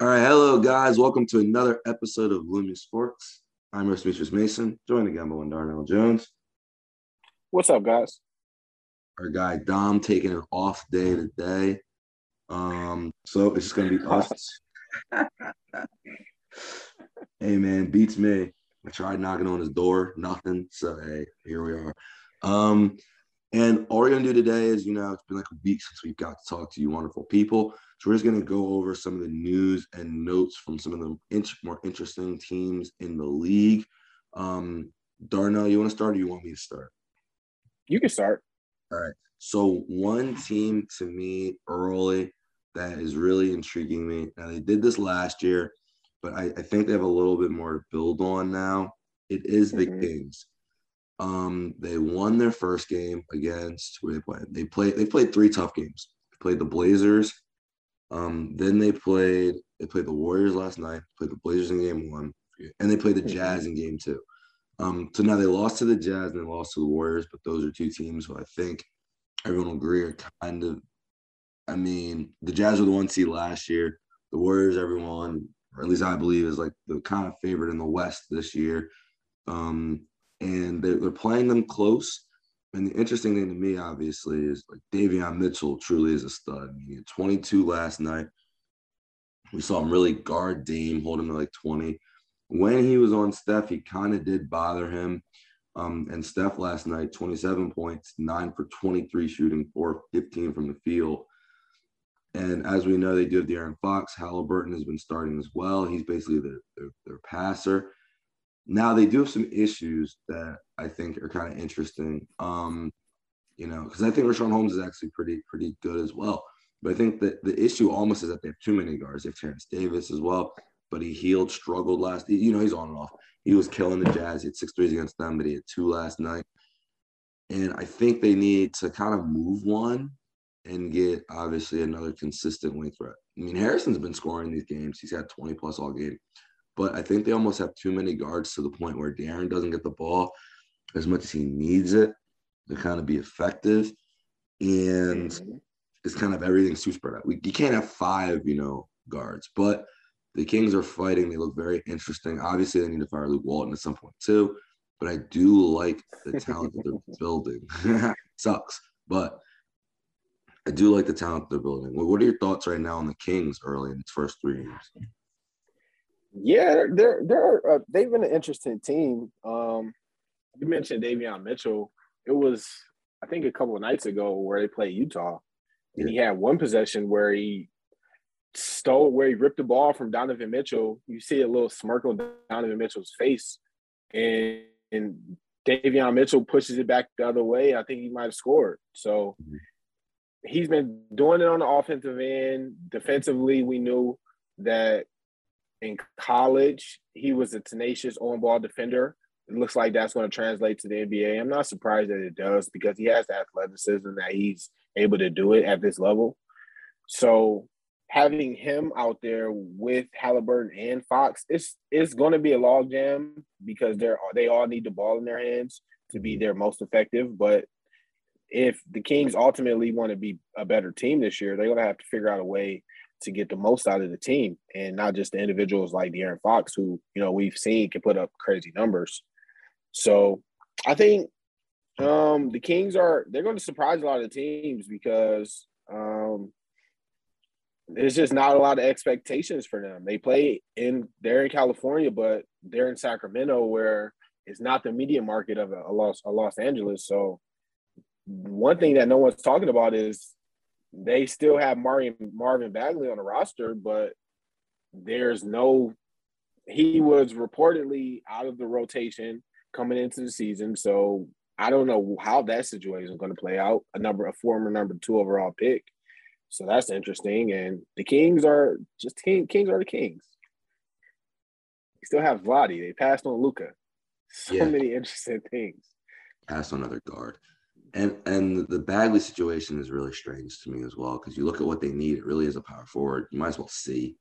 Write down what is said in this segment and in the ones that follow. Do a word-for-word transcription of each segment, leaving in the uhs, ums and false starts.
All right, hello, guys. Welcome to another episode of Lumi Sports. I'm your speaker, Mason, joined again by one Darnell Jones. What's up, guys? Our guy Dom taking an off day today. Um, so it's just going to be us. Hey, man, beats me. I tried knocking on his door, nothing. So, hey, here we are. Um, and all we're going to do today is, you know, it's been like a week since we've got to talk to you wonderful people. So we're just going to go over some of the news and notes from some of the int- more interesting teams in the league. Um, Darnell, you want to start or you want me to start? You can start. All right. So one team to me early that is really intriguing me. Now, they did this last year, but I, I think they have a little bit more to build on now. It is the mm-hmm. Kings. Um, they won their first game against where they played. They played. They played three tough games. They played the Blazers. Um, then they played. They played the Warriors last night. Played the Blazers in game one, and they played the Jazz in game two. Um, so now they lost to the Jazz and they lost to the Warriors, but those are two teams who I think everyone will agree are kind of. I mean, the Jazz were the one seed last year. The Warriors, everyone, or at least I believe, is like the kind of favorite in the West this year. Um, and they're, they're playing them close. And the interesting thing to me, obviously, is like Davion Mitchell truly is a stud. I mean, he had twenty-two last night. We saw him really guard Dame, hold him to like twenty. When he was on Steph, he kind of did bother him. Um, and Steph last night, twenty-seven points, nine for twenty-three shooting, four for fifteen from the field. And as we know, they do have De'Aaron Fox. Haliburton has been starting as well. He's basically their, their, their passer. Now, they do have some issues that I think are kind of interesting, um, you know, because I think Rashawn Holmes is actually pretty pretty good as well. But I think that the issue almost is that they have too many guards. They have Terrence Davis as well, but he healed, struggled last – you know, he's on and off. He was killing the Jazz. He had six threes against them, but he had two last night. And I think they need to kind of move one and get, obviously, another consistent wing threat. I mean, Harrison's been scoring these games. He's had twenty-plus all game. But I think they almost have too many guards to the point where De'Aaron doesn't get the ball as much as he needs it to kind of be effective. And it's kind of everything's too spread out. We, you can't have five, you know, guards. But the Kings are fighting. They look very interesting. Obviously, they need to fire Luke Walton at some point too. But I do like the talent that they're building. Sucks. But I do like the talent they're building. Well, what are your thoughts right now on the Kings early in its first three games? Yeah, they're they're uh, they've been an interesting team. Um, you mentioned Davion Mitchell. It was I think a couple of nights ago where they played Utah, and yeah. He had one possession where he stole where he ripped the ball from Donovan Mitchell. You see a little smirk on Donovan Mitchell's face, and and Davion Mitchell pushes it back the other way. I think he might have scored. So mm-hmm. he's been doing it on the offensive end. Defensively, we knew that. In college, he was a tenacious on-ball defender. It looks like that's going to translate to the N B A. I'm not surprised that it does because he has the athleticism that he's able to do it at this level. So having him out there with Haliburton and Fox, it's it's going to be a logjam because they're they all need the ball in their hands to be their most effective. But if the Kings ultimately want to be a better team this year, they're going to have to figure out a way to get the most out of the team and not just the individuals like De'Aaron Fox, who, you know, we've seen can put up crazy numbers. So I think um, the Kings are, they're going to surprise a lot of teams because um, there's just not a lot of expectations for them. They play in, they're in California, but they're in Sacramento where it's not the media market of a, a, Los, a Los Angeles. So one thing that no one's talking about is, they still have Marvin, Marvin Bagley on the roster, but there's no – he was reportedly out of the rotation coming into the season, so I don't know how that situation is going to play out, a number a former number two overall pick. So that's interesting, and the Kings are just king, – Kings are the Kings. They still have Vlade. They passed on Luka. So yeah. Many interesting things. Passed on another guard. And and the Bagley situation is really strange to me as well because you look at what they need. It really is a power forward. You might as well see.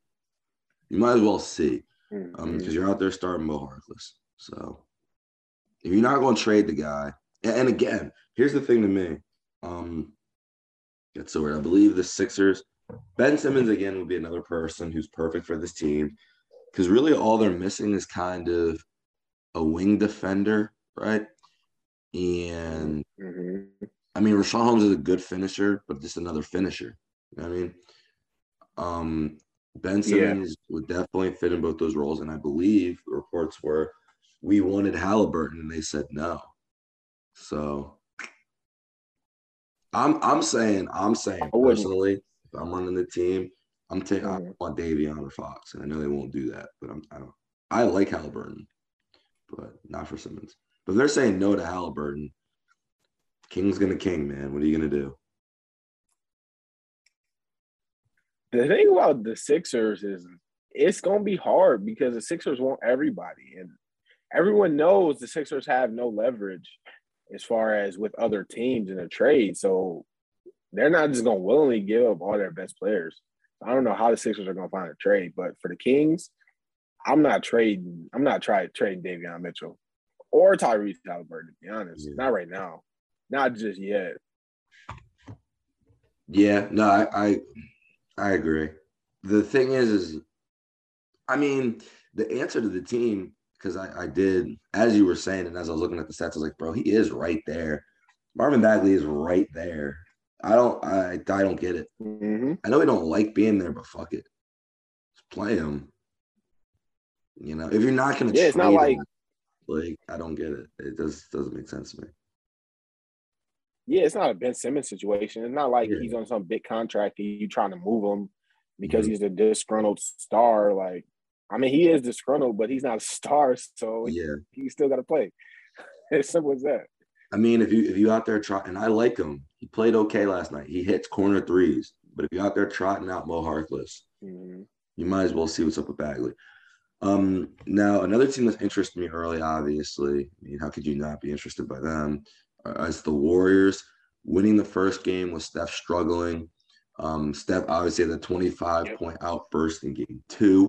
You might as well see because um, you're out there starting Mo Harkless. So if you're not going to trade the guy – and again, here's the thing to me. Um, that's the word. I believe the Sixers Ben Simmons, again, would be another person who's perfect for this team because really all they're missing is kind of a wing defender, right? And, mm-hmm. I mean, Rashawn Holmes is a good finisher, but just another finisher. You know what I mean? Um, Ben Simmons yeah. would definitely fit in both those roles, and I believe the reports were we wanted Haliburton, and they said no. So I'm I'm saying I'm saying personally, if I'm running the team, I'm taking I want Davion or Fox, and I know they won't do that, but I'm I don't I like Haliburton, but not for Simmons. But if they're saying no to Haliburton, King's gonna king, man. What are you gonna do? The thing about the Sixers is it's going to be hard because the Sixers want everybody. And everyone knows the Sixers have no leverage as far as with other teams in a trade. So they're not just going to willingly give up all their best players. I don't know how the Sixers are going to find a trade. But for the Kings, I'm not trading. I'm not trying to trade Davion Mitchell or Tyrese Haliburton, to be honest. Yeah. Not right now. Not just yet. Yeah, no, I, I – I agree. The thing is, is, I mean, the answer to the team, because I, I did, as you were saying, and as I was looking at the stats, I was like, bro, he is right there. Marvin Bagley is right there. I don't I, I don't get it. Mm-hmm. I know he don't like being there, but fuck it. Just play him. You know, if you're not going to yeah, trade it's not like, him, like, I don't get it. It just doesn't make sense to me. Yeah, it's not a Ben Simmons situation. It's not like yeah. he's on some big contract and you trying to move him because mm-hmm. he's a disgruntled star. Like, I mean, he is disgruntled, but he's not a star, so yeah. he, he still got to play. As simple as that. I mean, if you if you out there trotting, and I like him. He played okay last night. He hits corner threes, but if you're out there trotting out Mo Harkless, mm-hmm. you might as well see what's up with Bagley. Um, now, another team that's interested me early, obviously. I mean, how could you not be interested by them? As the Warriors, winning the first game with Steph struggling. Um, Steph obviously had a twenty-five-point outburst in game two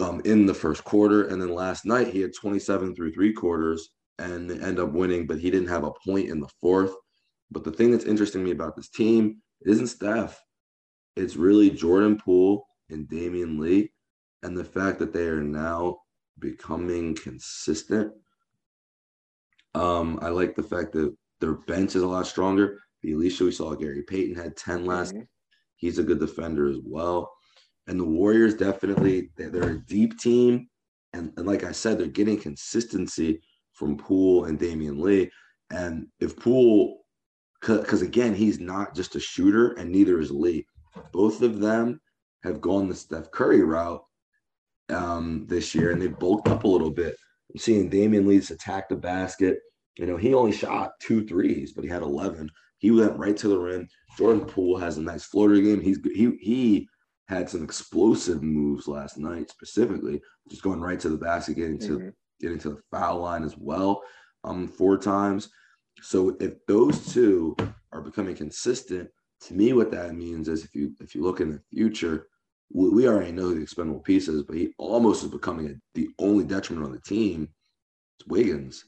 um, in the first quarter. And then last night he had twenty-seven through three quarters and they end up winning, but he didn't have a point in the fourth. But the thing that's interesting to me about this team isn't Steph. It's really Jordan Poole and Damian Lee and the fact that they are now becoming consistent. Um, I like the fact that their bench is a lot stronger. The Alicia, we saw Gary Payton had ten last. Mm-hmm. He's a good defender as well. And the Warriors definitely, they're a deep team. And, and like I said, they're getting consistency from Poole and Damian Lee. And if Poole, because again, he's not just a shooter and neither is Lee. Both of them have gone the Steph Curry route um, this year and they've bulked up a little bit. I'm seeing Damian Lee attack the basket. You know, he only shot two threes, but he had eleven. He went right to the rim. Jordan Poole has a nice floater game. He's he he had some explosive moves last night, specifically just going right to the basket, getting to mm-hmm. getting to the foul line as well, um, four times. So if those two are becoming consistent, to me, what that means is if you if you look in the future. We already know who the expendable piece is, but he almost is becoming a, the only detriment on the team. It's Wiggins,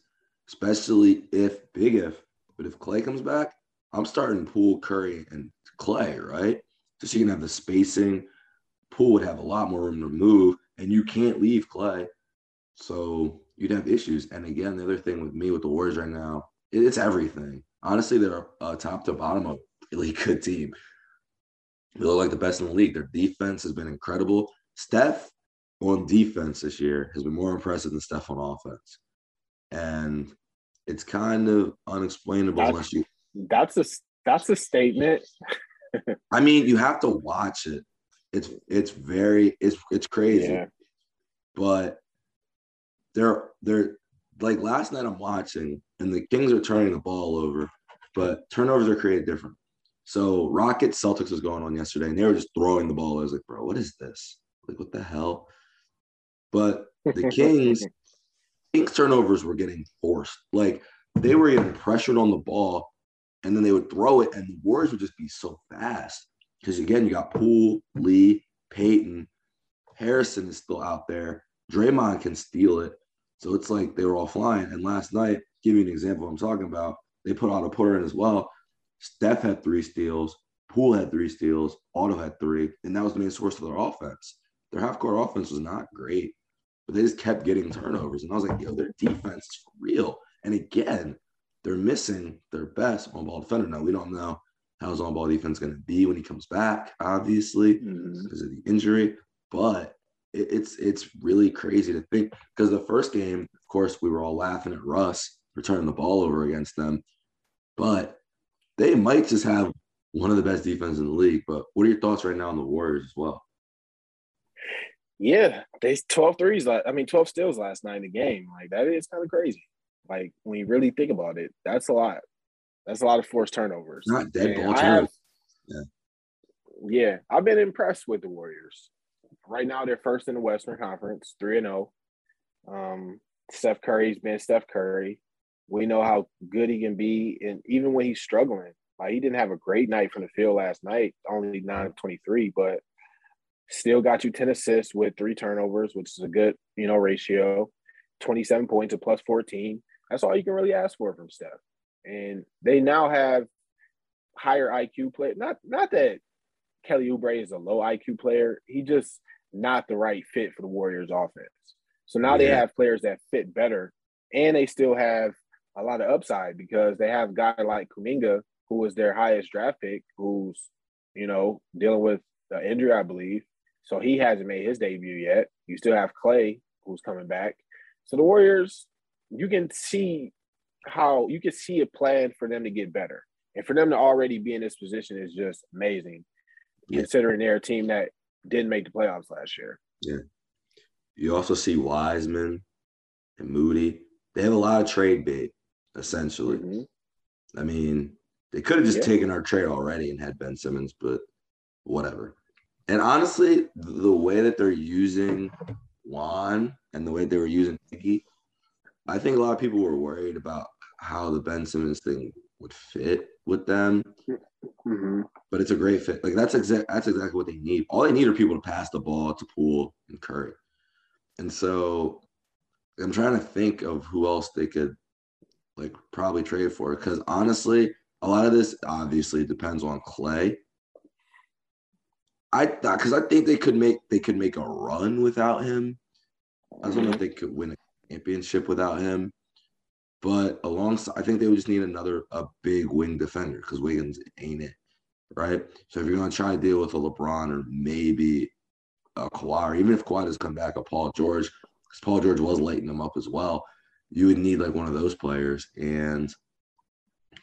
especially if, big if, but if Klay comes back, I'm starting Poole, Curry, and Klay, right? Just so you can have the spacing. Poole would have a lot more room to move, and you can't leave Klay. So you'd have issues. And, again, the other thing with me with the Warriors right now, it's everything. Honestly, they're uh, top to bottom a really good team. They look like the best in the league. Their defense has been incredible. Steph on defense this year has been more impressive than Steph on offense. And it's kind of unexplainable that's, unless you – That's a that's a statement. I mean, you have to watch it. It's it's very – it's it's crazy. Yeah. But they're they're – like last night I'm watching, and the Kings are turning the ball over, but turnovers are created different. So Rockets, Celtics was going on yesterday, and they were just throwing the ball. I was like, bro, what is this? Like, what the hell? But the Kings, Kings turnovers were getting forced. Like, they were getting pressured on the ball, and then they would throw it, and the Warriors would just be so fast. Because, again, you got Poole, Lee, Payton. Harrison is still out there. Draymond can steal it. So it's like they were all flying. And last night, give you an example of what I'm talking about, they put out a putter in as well. Steph had three steals. Poole had three steals. Otto had three. And that was the main source of their offense. Their half-court offense was not great, but they just kept getting turnovers. And I was like, yo, their defense is for real. And again, they're missing their best on-ball defender. Now, we don't know how his on-ball defense is going to be when he comes back, obviously, mm-hmm. because of the injury. But it, it's it's really crazy to think, because the first game, of course, we were all laughing at Russ for turning the ball over against them. But they might just have one of the best defenses in the league. But what are your thoughts right now on the Warriors as well? Yeah, they twelve threes. I mean, twelve steals last night in the game. Like, that is kind of crazy. Like, when you really think about it, that's a lot. That's a lot of forced turnovers. Not dead ball turnovers. Yeah. yeah, I've been impressed with the Warriors. Right now, they're first in the Western Conference, three and oh. Um, Steph Curry's been Steph Curry. We know how good he can be, and even when he's struggling. Like, he didn't have a great night from the field last night, only nine of twenty-three, but still got you ten assists with three turnovers, which is a good, you know, ratio. twenty-seven points at plus fourteen. That's all you can really ask for from Steph. And they now have higher I Q play. Not not that Kelly Oubre is a low I Q player. He just not the right fit for the Warriors offense. So now yeah. they have players that fit better, and they still have a lot of upside because they have a guy like Kuminga, who was their highest draft pick, who's, you know, dealing with an injury, I believe. So he hasn't made his debut yet. You still have Klay, who's coming back. So the Warriors, you can see how you can see a plan for them to get better. And for them to already be in this position is just amazing, yeah. considering they're a team that didn't make the playoffs last year. Yeah. You also see Wiseman and Moody. They have a lot of trade bait, essentially. Mm-hmm. I mean, they could have just yeah. taken our trade already and had Ben Simmons, but whatever. And honestly, the way that they're using Juan and the way they were using Iggy, I think a lot of people were worried about how the Ben Simmons thing would fit with them. Mm-hmm. But it's a great fit. Like, that's exact. That's exactly what they need. All they need are people to pass the ball to Poole and Curry. And so I'm trying to think of who else they could, like, probably trade for. Because, honestly, a lot of this obviously depends on Klay. I thought, because I think they could make they could make a run without him. I don't know if they could win a championship without him, but alongside, I think they would just need another a big wing defender because Wiggins ain't it, right? So if you're gonna try to deal with a LeBron or maybe a Kawhi, or even if Kawhi does come back, a Paul George, because Paul George was lighting them up as well, you would need like one of those players, and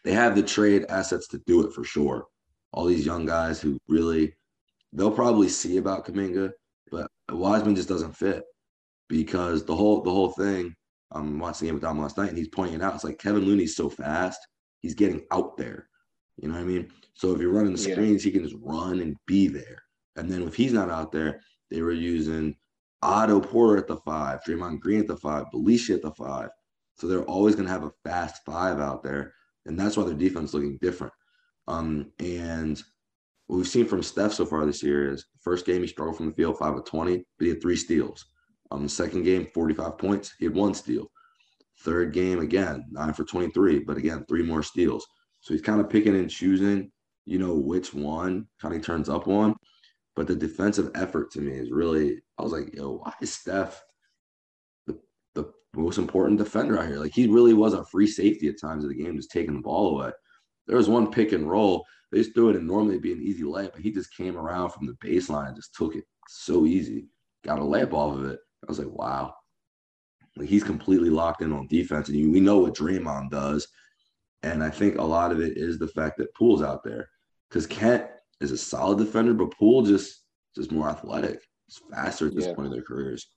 they have the trade assets to do it for sure. All these young guys who really, they'll probably see about Kuminga, but Wiseman just doesn't fit. Because the whole the whole thing, I'm watching the game with Dom last night, and he's pointing out, it's like Kevin Looney's so fast, he's getting out there. You know what I mean? So if you're running the screens, yeah. he can just run and be there. And then if he's not out there, they were using Otto Porter at the five, Draymond Green at the five, Belisha at the five. So they're always going to have a fast five out there, and that's why their defense is looking different. Um, and what we've seen from Steph so far this year is, first game he struggled from the field, five of twenty, but he had three steals. Um, second game, forty-five points. He had one steal. Third game, again, nine for twenty-three, but again, three more steals. So he's kind of picking and choosing, you know, which one kind of turns up on. But the defensive effort to me is really, I was like, yo, why is Steph the, the most important defender out here? Like, he really was a free safety at times of the game, just taking the ball away. There was one pick and roll. They just threw it, and normally it'd be an easy layup, but he just came around from the baseline and just took it so easy. Got a layup off of it. I was like, wow. Like, he's completely locked in on defense, and you, we know what Draymond does. And I think a lot of it is the fact that Poole's out there, because Kent is a solid defender, but Poole just just more athletic. He's faster at this yeah. point of their careers.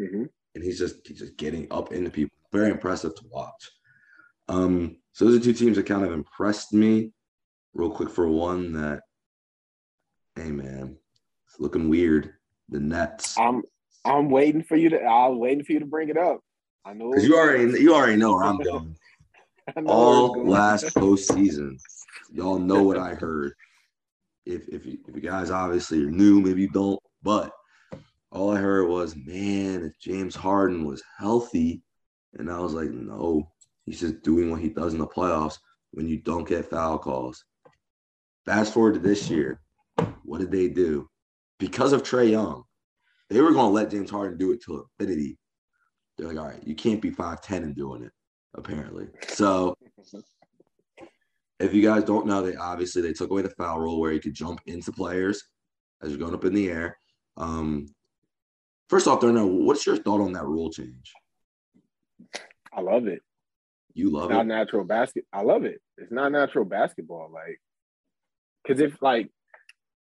Mm-hmm. And he's just he's just getting up into people. Very impressive to watch. Um, so those are two teams that kind of impressed me. Real quick for one that, hey, man, it's looking weird. The Nets. Um. I'm waiting for you to. I was waiting for you to bring it up. I know because you already you already know where I'm going. All going. Last postseason, y'all know what I heard. If if you, if you guys obviously are new, maybe you don't. But all I heard was, man, if James Harden was healthy, and I was like, no, he's just doing what he does in the playoffs when you don't get foul calls. Fast forward to this year, what did they do? Because of Trae Young, they were going to let James Harden do it to infinity. They're like, all right, you can't be five ten and doing it, apparently. So if you guys don't know, they obviously they took away the foul rule where you could jump into players as you're going up in the air. Um, first off, Darnell, what's your thought on that rule change? I love it. You love it? It's not natural basket. I love it. It's not natural basketball. Like, because if, like,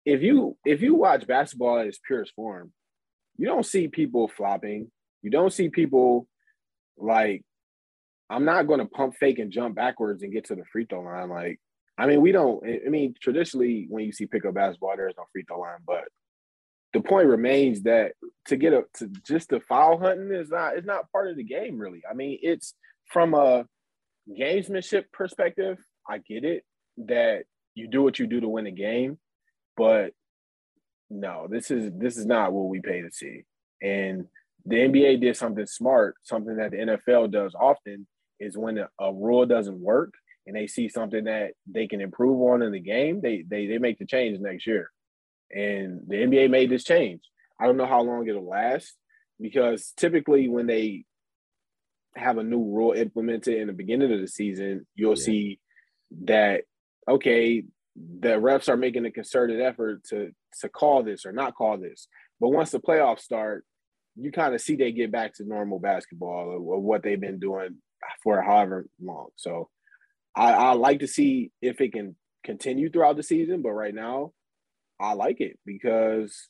if you if you watch basketball in its purest form, you don't see people flopping. You don't see people, like, I'm not going to pump fake and jump backwards and get to the free throw line. Like, I mean, we don't, I mean, traditionally, when you see pickup basketball, there's no free throw line, but the point remains that to get up to just the foul hunting is not, it's not part of the game, really. I mean, it's from a gamesmanship perspective, I get it, that you do what you do to win a game, but no, this is, this is not what we pay to see. And the N B A did something smart, something that the N F L does often, is when a, a rule doesn't work and they see something that they can improve on in the game, they they they make the change next year. And the N B A made this change. I don't know how long it'll last, because typically when they have a new rule implemented in the beginning of the season, you'll yeah. see that, okay, the refs are making a concerted effort to to call this or not call this. But once the playoffs start, you kind of see they get back to normal basketball or, or what they've been doing for however long. So I, I like to see if it can continue throughout the season, but right now I like it because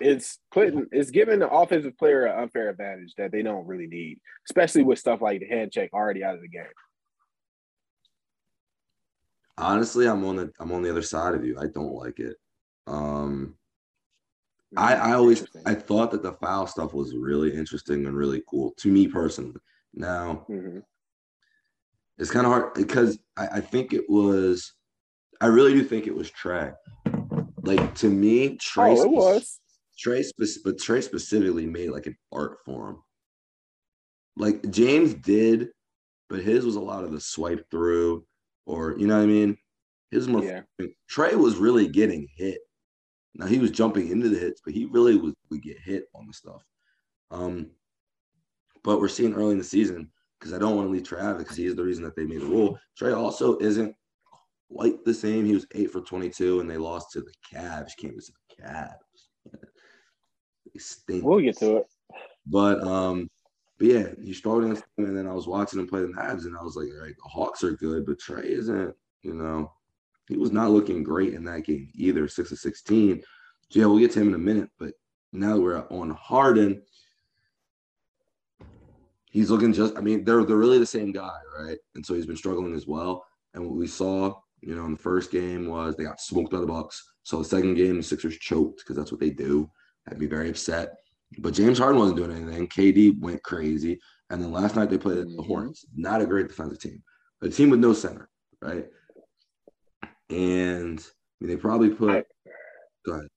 it's putting, it's giving the offensive player an unfair advantage that they don't really need, especially with stuff like the hand check already out of the game. Honestly, I'm on the, I'm on the other side of you. I don't like it. Um, I, I always I thought that the foul stuff was really interesting and really cool to me personally. Now, mm-hmm. it's kind of hard because I, I think it was – I really do think it was Trae. Like, to me, Trae, oh, it was. Trae, but Trae specifically made, like, an art form. Like, James did, but his was a lot of the swipe through or – you know what I mean? His more yeah. – Trae was really getting hit. Now, he was jumping into the hits, but he really was, would get hit on the stuff. Um, but we're seeing early in the season, because I don't want to leave Trae out because he is the reason that they made the rule. Trae also isn't quite the same. He was eight for twenty-two, and they lost to the Cavs. Came to the Cavs. They stink. We'll get to it. But, um, but yeah, he started in the game, and then I was watching him play the Mavs, and I was like, all right, the Hawks are good, but Trae isn't, you know. He was not looking great in that game either, six of sixteen. So, yeah, we'll get to him in a minute. But now that we're on Harden, he's looking just – I mean, they're they're really the same guy, right? And so he's been struggling as well. And what we saw, you know, in the first game was they got smoked by the Bucks. So, the second game, the Sixers choked because that's what they do. I'd be very upset. But James Harden wasn't doing anything. K D went crazy. And then last night they played the Hornets. Not a great defensive team. A team with no center, right? And I mean, they probably put I, go ahead.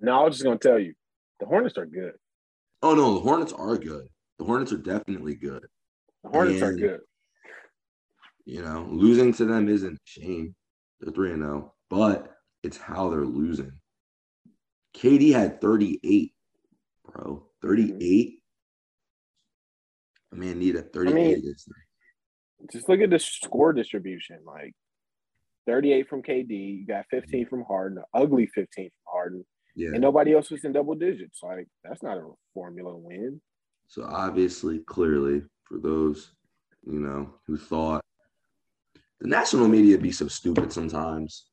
No, I was just gonna tell you, the Hornets are good. Oh no, the Hornets are good. The Hornets are definitely good. The Hornets and, are good. You know, losing to them isn't a shame. They're three and zero, but it's how they're losing. K D had thirty-eight, bro. Thirty-eight. I mean, need a thirty-eight. I mean, just look at the score distribution, like. thirty-eight from K D, you got fifteen from Harden, an ugly fifteen from Harden, yeah. and nobody else was in double digits. Like, that's not a formula to win. So, obviously, clearly, for those, you know, who thought the national media be so stupid sometimes.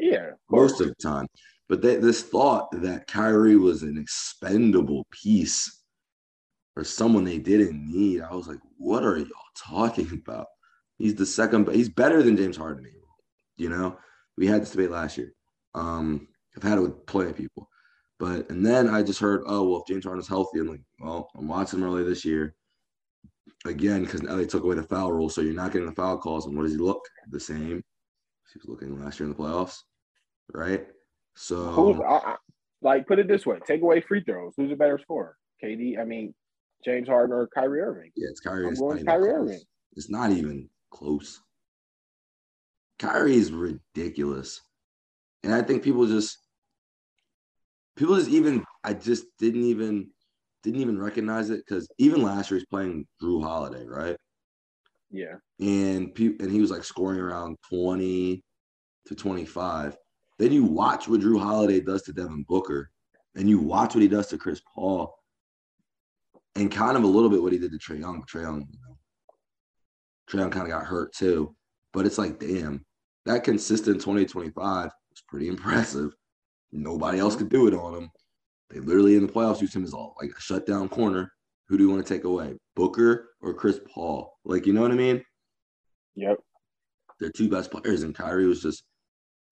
Yeah. Of most of the time. But they, this thought that Kyrie was an expendable piece or someone they didn't need, I was like, what are y'all talking about? He's the second, but he's better than James Harden. You know, we had this debate last year. Um, I've had it with plenty of people, but and then I just heard, oh well, if James Harden's healthy, I'm like, well, I'm watching him early this year again because now they took away the foul rule, so you're not getting the foul calls. And what does he look the same? He was looking last year in the playoffs, right? So, Who's, I, I, like, put it this way: take away free throws. Who's a better scorer? K D, I mean, James Harden or Kyrie Irving? Yeah, it's Kyrie. I'm going Kyrie Irving. It's not even. Close. Kyrie is ridiculous. And I think people just people just even I just didn't even didn't even recognize it, because even last year he's playing Drew Holiday, right? Yeah. And pe- and he was like scoring around twenty to twenty-five. Then you watch what Drew Holiday does to Devin Booker, and you watch what he does to Chris Paul, and kind of a little bit what he did to Trae Young. Trae Young, you know, Trae Young kind of got hurt too. But it's like, damn, that consistent twenty twenty-five was pretty impressive. Nobody else could do it on him. They literally in the playoffs used him as all like a shutdown corner. Who do you want to take away, Booker or Chris Paul? Like, you know what I mean? Yep. They're two best players, and Kyrie was just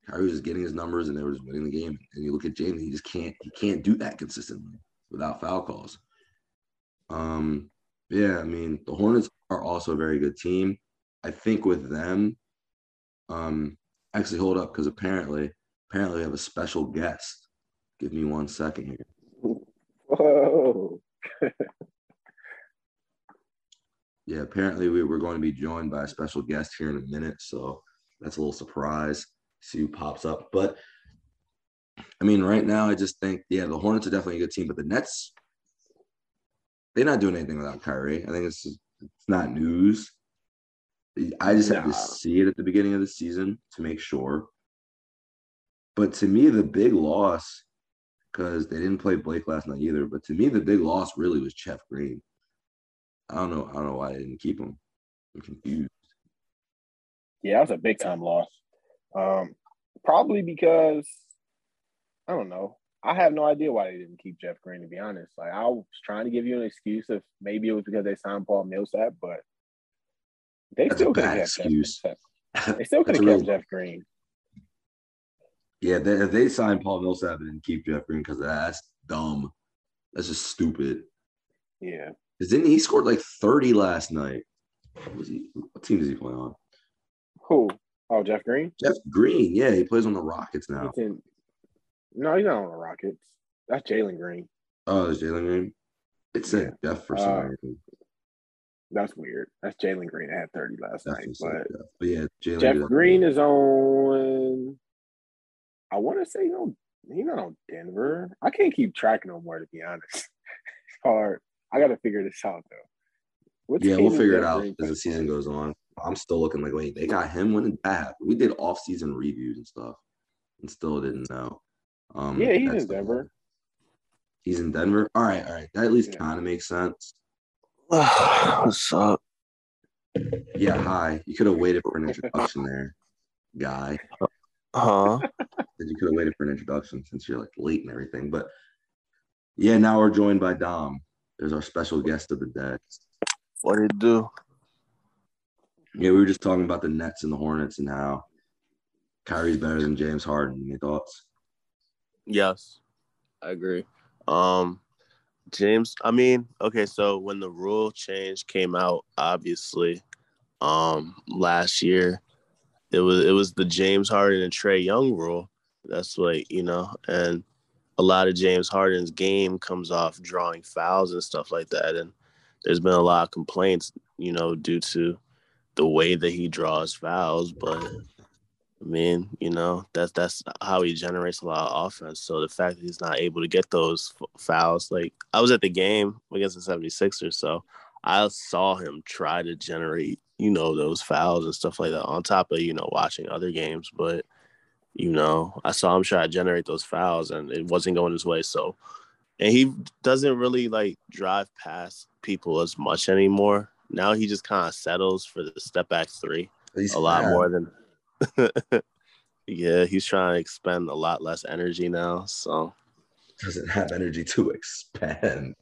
Kyrie was just getting his numbers, and they were just winning the game. And you look at James, he just can't he can't do that consistently without foul calls. Um, yeah, I mean, the Hornets are also a very good team. I think with them, um, actually hold up, because apparently, apparently we have a special guest. Give me one second here. Whoa. Yeah, apparently we were going to be joined by a special guest here in a minute, so that's a little surprise. See who pops up. But, I mean, right now I just think, yeah, the Hornets are definitely a good team, but the Nets, they're not doing anything without Kyrie. I think it's just, it's not news. I just nah. had to see it at the beginning of the season to make sure. But to me, the big loss, because they didn't play Blake last night either, but to me the big loss really was Jeff Green. I don't know. I don't know why I didn't keep him. I'm confused. Yeah, that was a big time loss. Um, probably because I don't know. I have no idea why they didn't keep Jeff Green, to be honest. Like, I was trying to give you an excuse if maybe it was because they signed Paul Millsap, but they That's still could have excuse. Jeff, they still could have kept really... Jeff Green. Yeah, they, if they signed Paul Millsap and didn't keep Jeff Green because of that, that's dumb. That's just stupid. Yeah. Because didn't he scored like thirty last night? What, was he, what team does he play on? Who? Oh, Jeff Green? Jeff Green, yeah. He plays on the Rockets now. He's in, no, he's not on the Rockets. That's Jalen Green. Oh, it's Jalen Green? It said yeah. Jeff for some reason. Uh, that's weird. That's Jalen Green. I had thirty last Definitely night. But, but yeah, Jalen Jeff Green, Green is on – I want to say no, he's not on Denver. I can't keep track no more, to be honest. It's hard. I got to figure this out, though. What's yeah, we'll figure it out as the season goes on. I'm still looking like, wait, they got him? When did that happen? We did off-season reviews and stuff and still didn't know. Um, yeah, he's in Denver. One. He's in Denver? All right, all right. That at least yeah. kind of makes sense. What's up? Yeah, hi. You could have waited for an introduction there, guy. Uh-huh. You could have waited for an introduction since you're, like, late and everything. But, yeah, now we're joined by Dom. There's our special guest of the day. What did it do? Yeah, we were just talking about the Nets and the Hornets and how Kyrie's better than James Harden. Any thoughts? Yes, I agree. Um, James, I mean, okay, so when the rule change came out, obviously, um, last year, it was it was the James Harden and Trae Young rule. That's like, you know, and a lot of James Harden's game comes off drawing fouls and stuff like that. And there's been a lot of complaints, you know, due to the way that he draws fouls. But, I mean, you know, that's that's how he generates a lot of offense. So the fact that he's not able to get those f- fouls, like I was at the game against the seventy-sixers, so I saw him try to generate, you know, those fouls and stuff like that on top of, you know, watching other games. But, you know, I saw him try to generate those fouls, and it wasn't going his way. So, and he doesn't really, like, drive past people as much anymore. Now he just kind of settles for the step-back three he's a lot bad. more than – yeah, he's trying to expend a lot less energy now, so. Doesn't have energy to expend.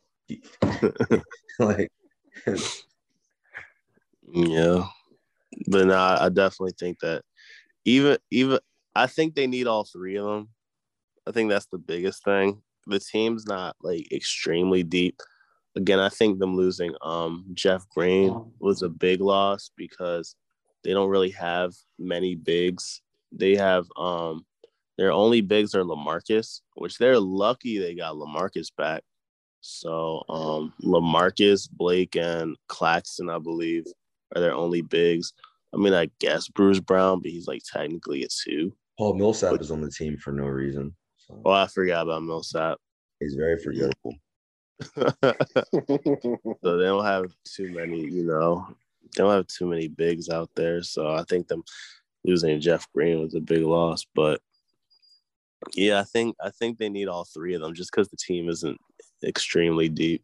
Like – yeah. But, no, I definitely think that even even – I think they need all three of them. I think that's the biggest thing. The team's not, like, extremely deep. Again, I think them losing um, Jeff Green was a big loss because they don't really have many bigs. They have um, – their only bigs are LaMarcus, which they're lucky they got LaMarcus back. So, um, LaMarcus, Blake, and Claxton, I believe, are their only bigs. I mean, I guess Bruce Brown, but he's like technically a two. Paul Millsap but, is on the team for no reason. So. Oh, I forgot about Millsap. He's very forgettable. So they don't have too many, you know, they don't have too many bigs out there. So I think them losing Jeff Green was a big loss. But yeah, I think I think they need all three of them just because the team isn't extremely deep.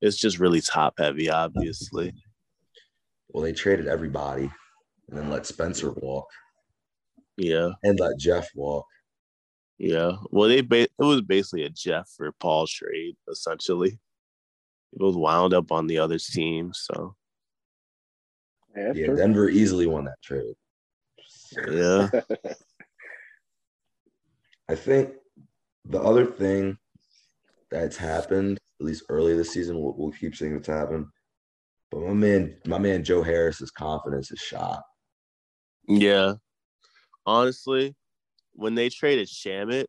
It's just really top heavy, obviously. Well, they traded everybody and then let Spencer walk. Yeah. And let Jeff walk. Yeah. Well, they ba- it was basically a Jeff for Paul trade, essentially. It was wound up on the other team, so. Yeah, yeah Denver easily won that trade. Yeah. I think the other thing that's happened, at least early this season, we'll, we'll keep seeing what's happened. But my man, my man Joe Harris's confidence is shot. Yeah. Honestly, when they traded Shamet,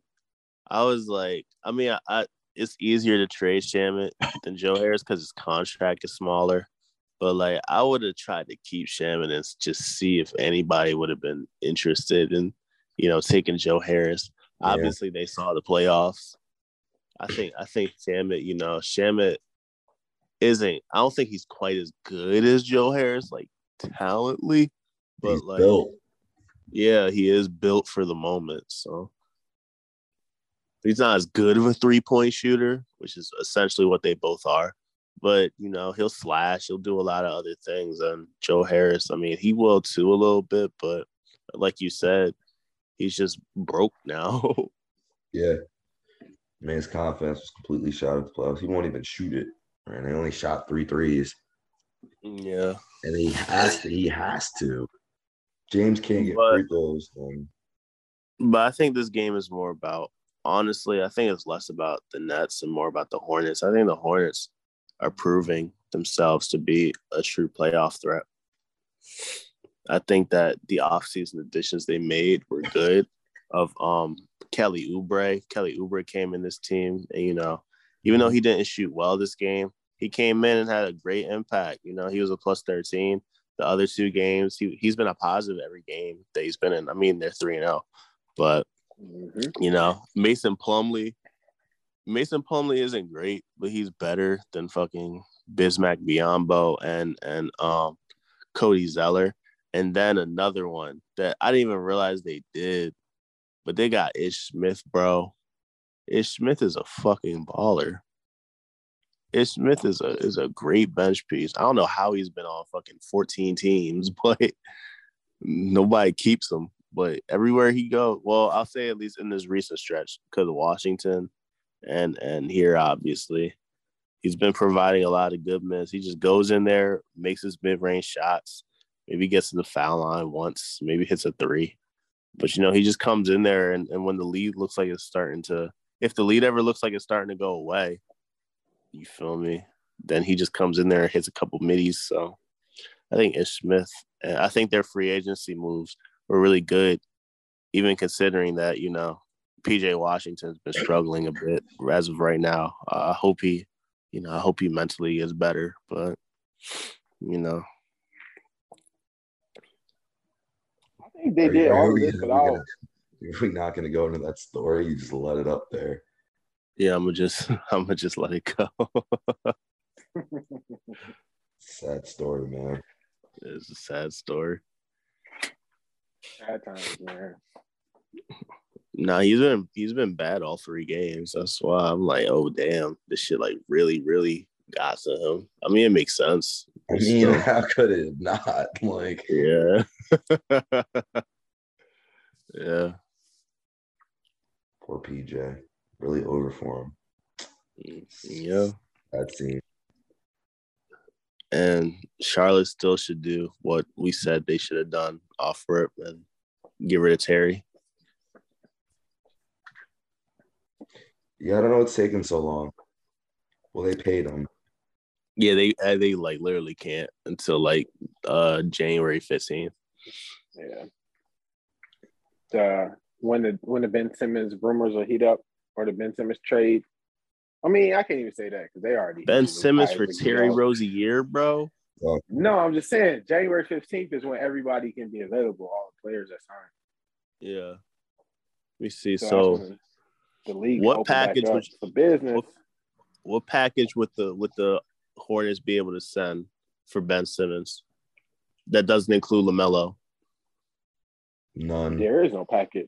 I was like, I mean, I, I it's easier to trade Shamet than Joe Harris because his contract is smaller. But, like, I would have tried to keep Shamet and just see if anybody would have been interested in, you know, taking Joe Harris. Yeah. Obviously, they saw the playoffs. I think I think Shamet, you know, Shamet isn't – I don't think he's quite as good as Joe Harris, like, talently. But, he's like, built. Yeah, he is built for the moment. So he's not as good of a three-point shooter, which is essentially what they both are. But, you know, he'll slash. He'll do a lot of other things. And Joe Harris, I mean, he will too a little bit. But like you said, he's just broke now. Yeah. Man's confidence was completely shot at the playoffs. He won't even shoot it. Right? They only shot three threes. Yeah. And he has to. He has to. James can't get free throws. But I think this game is more about, honestly, I think it's less about the Nets and more about the Hornets. I think the Hornets are proving themselves to be a true playoff threat. I think that the offseason additions they made were good. Of um, Kelly Oubre. Kelly Oubre came in this team, and, you know, even though he didn't shoot well this game, he came in and had a great impact. You know, he was a plus thirteen. The other two games, he, he's been a positive every game that he's been in. I mean, they're three and oh. But, mm-hmm. you know, Mason Plumlee. Mason Plumlee isn't great, but he's better than fucking Bismack Biyombo and, and um, Cody Zeller. And then another one that I didn't even realize they did, but they got Ish Smith, bro. Ish Smith is a fucking baller. Ish Smith is a is a great bench piece. I don't know how he's been on fucking fourteen teams, but nobody keeps him. But everywhere he goes, well, I'll say at least in this recent stretch because of Washington and and here, obviously, he's been providing a lot of good minutes. He just goes in there, makes his mid-range shots, maybe gets to the foul line once, maybe hits a three. But, you know, he just comes in there, and, and when the lead looks like it's starting to – if the lead ever looks like it's starting to go away, you feel me? Then he just comes in there and hits a couple middies. So I think Ish Smith, I think their free agency moves were really good, even considering that, you know, P J Washington's been struggling a bit as of right now. Uh, I hope he, you know, I hope he mentally is better, but, you know. I think they did all of this without. You're not going to go into that story. You just let it up there. Yeah, I'm gonna just, I'm gonna just let it go. Sad story, man. It's a sad story. Sad times, man. Nah, he's been, he's been bad all three games. That's why I'm like, oh damn, this shit like really, really got to him. I mean, it makes sense. I mean, so, how could it not? Like, yeah, yeah. Poor P J. Really over for him. Yeah. That scene. And Charlotte still should do what we said they should have done off rip and get rid of Terry. Yeah, I don't know what's taking so long. Well, they paid him. Yeah, they they like literally can't until like uh, January fifteenth. Yeah. Uh, when the when the Ben Simmons rumors will heat up. Or the Ben Simmons trade. I mean, I can't even say that because they already Ben Simmons for Terry Rozier, bro. Okay. No, I'm just saying January fifteenth is when everybody can be available, all the players that signed. Yeah. Let me see. So, so gonna, the league what package would you, for business? What, what package would the would the Hornets be able to send for Ben Simmons that doesn't include LaMelo? None. There is no package.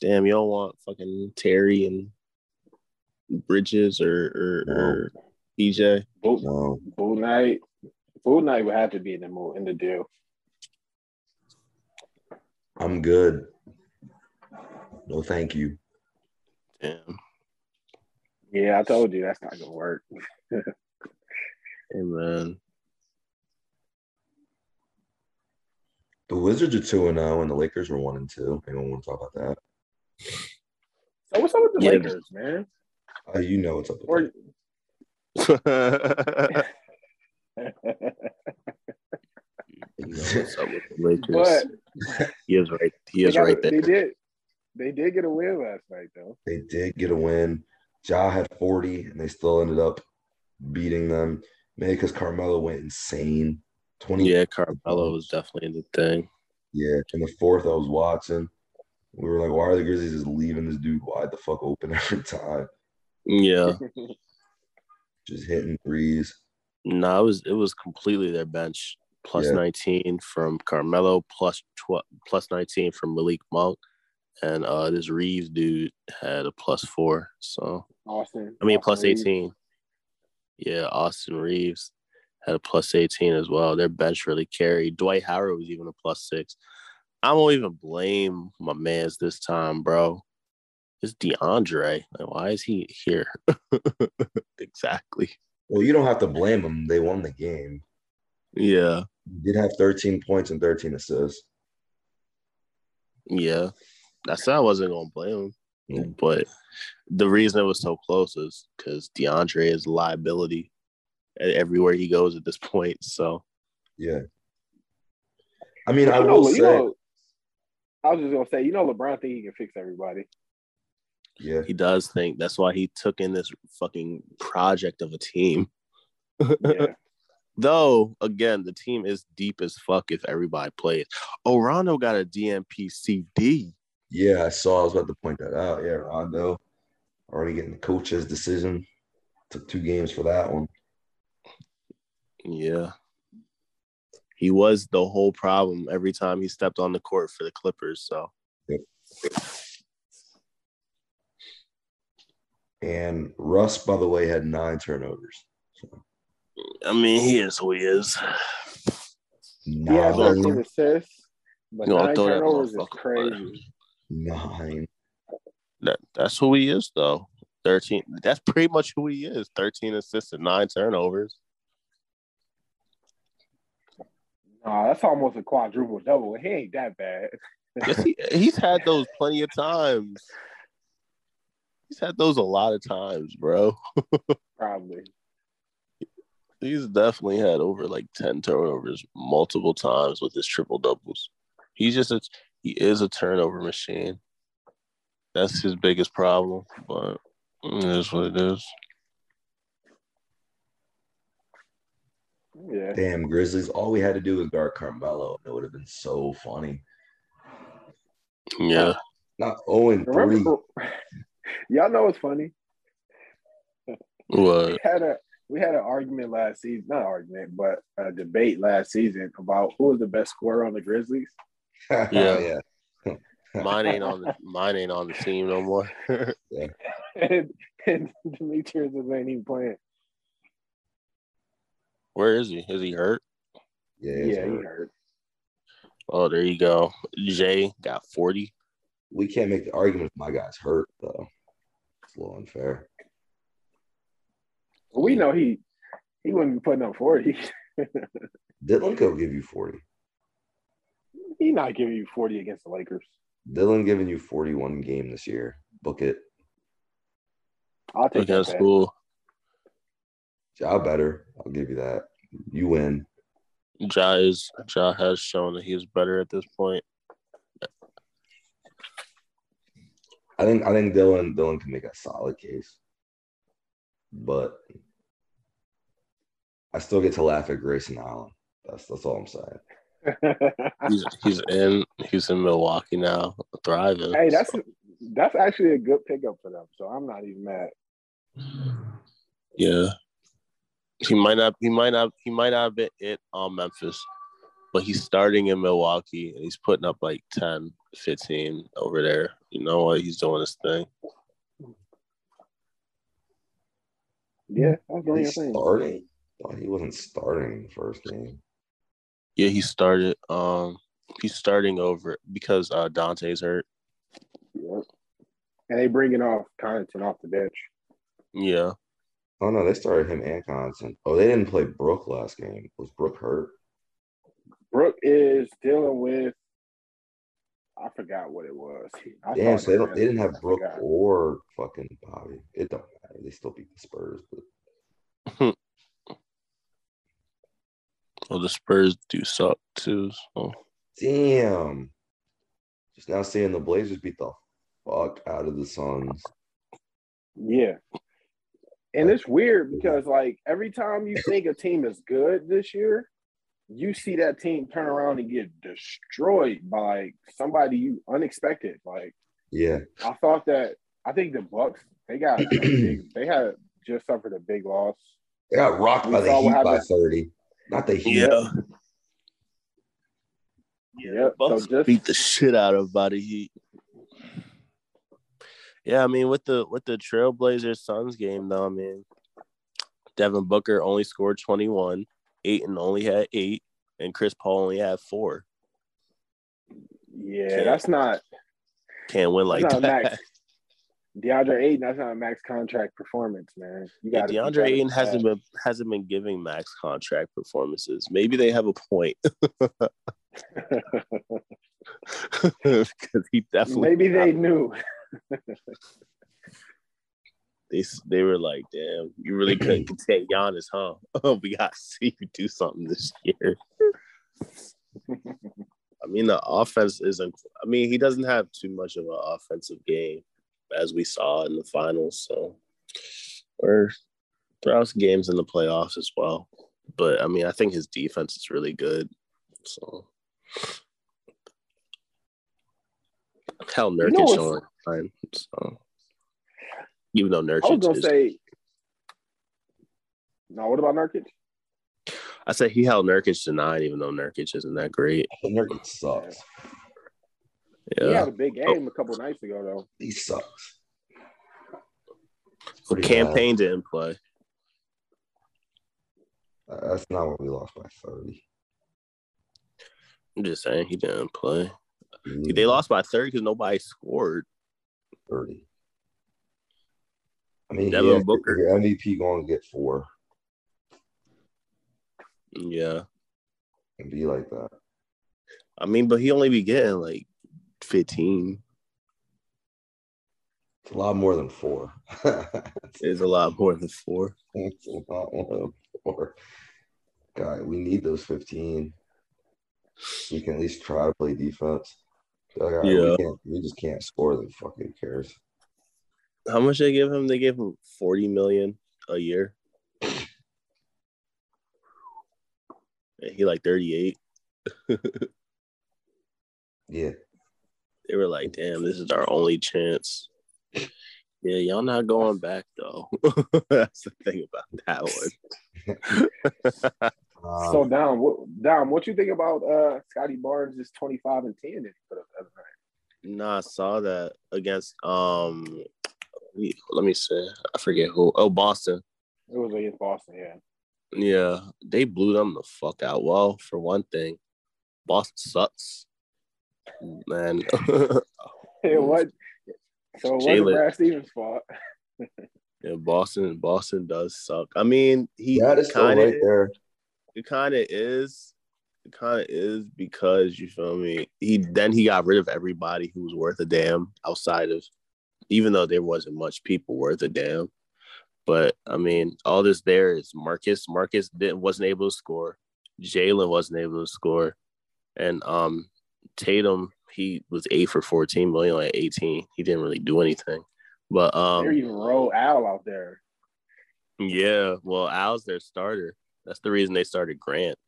Damn, you don't want fucking Terry and Bridges or or, no. or D J. Bull, no. Bull Knight. Bull Knight would have to be in the in the deal. I'm good. No, thank you. Damn. Yeah, I told you that's not gonna work. Hey, man. The Wizards are two and zero, and the Lakers were one and two. Anyone want to talk about that? So what's up with the yeah. Lakers, man? Uh, you know what's up with the Lakers. You know what's up with the Lakers. But he is right. He is right a, there. They did. They did get a win last night, though. They did get a win. Ja had forty, and they still ended up beating them. Maybe because Carmelo went insane. twenty Yeah, Carmelo was definitely the thing. Yeah, in the fourth, I was watching. We were like, why are the Grizzlies just leaving this dude wide the fuck open every time? Yeah. Just hitting threes. No, it was, it was completely their bench. Plus yeah. nineteen from Carmelo, plus, tw- plus nineteen from Malik Monk. And uh, this Reeves dude had a plus four. So Austin. I mean, Austin plus eighteen. Reeves. Yeah, Austin Reeves had a plus eighteen as well. Their bench really carried. Dwight Howard was even a plus six. I won't even blame my mans this time, bro. It's DeAndre. Like, why is he here? Exactly. Well, you don't have to blame him. They won the game. Yeah. He did have thirteen points and thirteen assists. Yeah. I said I wasn't going to blame him. Yeah. But the reason it was so close is because DeAndre is liability everywhere he goes at this point. So, yeah. I mean, I will know, say. You know, I was just going to say, you know, LeBron thinks he can fix everybody. Yeah. He does think. That's why he took in this fucking project of a team. Yeah. Though, again, the team is deep as fuck if everybody plays. Oh, Rondo got a D N P C D. Yeah, I saw. I was about to point that out. Yeah, Rondo already getting the coach's decision. Took two games for that one. Yeah. He was the whole problem every time he stepped on the court for the Clippers. So, yep. And Russ, by the way, had nine turnovers. So. I mean, he is who he is. Nine. He has thirteen assists, but no, nine turnovers is crazy. Nine. That that's who he is, though. Thirteen. That's pretty much who he is. Thirteen assists and nine turnovers. Nah, that's almost a quadruple double. He ain't that bad. Yes, he, he's had those plenty of times. He's had those a lot of times, bro. Probably. He's definitely had over like ten turnovers multiple times with his triple doubles. He's just a, he is a turnover machine. That's his biggest problem, but it is what it is. Yeah. Damn, Grizzlies. All we had to do was guard Carmelo. It would have been so funny. Yeah. Not oh and three. Y'all know what's funny. What? We had, a, we had an argument last season. Not an argument, but a debate last season about who was the best scorer on the Grizzlies. Yeah. Yeah. Mine ain't on the mine ain't on the team no more. Yeah. And, and Demetrius ain't even playing. Where is he? Is he hurt? Yeah, yeah, hurt. He hurt. Oh, there you go. Jay got forty. We can't make the argument if my guy's hurt, though. It's a little unfair. We know he he wouldn't be putting up forty. Dylan could give you forty. He's not giving you forty against the Lakers. Dylan giving you forty-one game this year. Book it. I'll take that. That's cool. Ja better. I'll give you that. You win. Ja is Ja has shown that he's better at this point. I think I think Dylan Dylan can make a solid case. But I still get to laugh at Grayson Allen. That's that's all I'm saying. he's, he's in he's in Milwaukee now, thriving. Hey, that's so. a, that's actually a good pickup for them. So I'm not even mad. Yeah, he might not he might not he might not have been it on Memphis, but he's starting in Milwaukee and he's putting up like ten, fifteen over there. You know what? He's doing his thing. Yeah, I'm doing his thing. Starting. Oh, he wasn't starting in the first game. Yeah, he started. Um, he's starting over because uh, Dante's hurt. Yep. And they bringing off Connaughton off the bench. Yeah. Oh no, they started him and Connaughton. Oh, they didn't play Brooke last game. Was Brooke hurt? Brooke is dealing with. I forgot what it was. I Damn, so they, don't, they didn't have Brooke or fucking Bobby. It don't matter. They still beat the Spurs, but. Well, the Spurs do suck too. So. Damn. Just now seeing the Blazers beat the fuck out of the Suns. Yeah. And it's weird because, like, every time you think a team is good this year, you see that team turn around and get destroyed by somebody you unexpected. Like, yeah. I thought that, I think the Bucks, they got, a big, they had just suffered a big loss. They got rocked we by the Heat by thirty. Not the Heat. Yeah. Yeah, yep. Bucks so just... beat the shit out of by the Heat. Yeah, I mean, with the with the Trailblazers Suns game, though, I mean, Devin Booker only scored twenty-one, Ayton only had eight, and Chris Paul only had four. Yeah, can't, that's not – can't win like that. Max. DeAndre Ayton, that's not a max contract performance, man. You gotta, yeah, DeAndre you Ayton hasn't been hasn't been giving max contract performances. Maybe they have a point. Because he definitely maybe they knew. they they were like, "Damn, you really couldn't contain Giannis, huh? Oh, we got to see you do something this year." I mean, the offense isn't. I mean, he doesn't have too much of an offensive game, as we saw in the finals. So we're throughout games in the playoffs as well. But, I mean, I think his defense is really good. So, hell, Nurkic you know on time. So, even though Nurkic is. I was going to say, no, what about Nurkic? I said he held Nurkic to nine, even though Nurkic isn't that great. Nurkic sucks. Yeah. He had a big game oh. a couple nights ago, though. He sucks. The campaign bad. Didn't play. Uh, that's not what we lost by thirty. I'm just saying he didn't play. Mm. They lost by thirty because nobody scored. thirty. I mean, Devin yeah, Booker. Your M V P going to get four. Yeah. And be like that. I mean, but he only be getting, like, fifteen. It's a lot more than four. It's a lot more than four. It's a lot more than four. God, we need those fifteen. We can at least try to play defense. God, yeah. we, can't, we just can't score. They fucking cares. How much they give him? They gave him forty million dollars a year. And he like thirty-eight. Yeah. They were like, damn, this is our only chance. Yeah, y'all not going back, though. That's the thing about that one. um, so, Dom, what, Dom, what you think about uh, Scotty Barnes is twenty-five and ten that he put up the other night? No, I saw that against, um, let me see. I forget who. Oh, Boston. It was against Boston, yeah. Yeah, they blew them the fuck out. Well, for one thing, Boston sucks. Man, hey, what? So it wasn't Brad Stevens' fault. Yeah, Boston, Boston does suck. I mean, he kind of right there. It kind of is, it kind of is because you feel me. He then he got rid of everybody who was worth a damn outside of, even though there wasn't much people worth a damn. But I mean, all this there is Marcus. Marcus didn't wasn't able to score. Jalen wasn't able to score, and um. Tatum, he was eight for fourteen, only like eighteen. He didn't really do anything. But um, there you roll Al out there. Yeah, well, Al's their starter. That's the reason they started Grant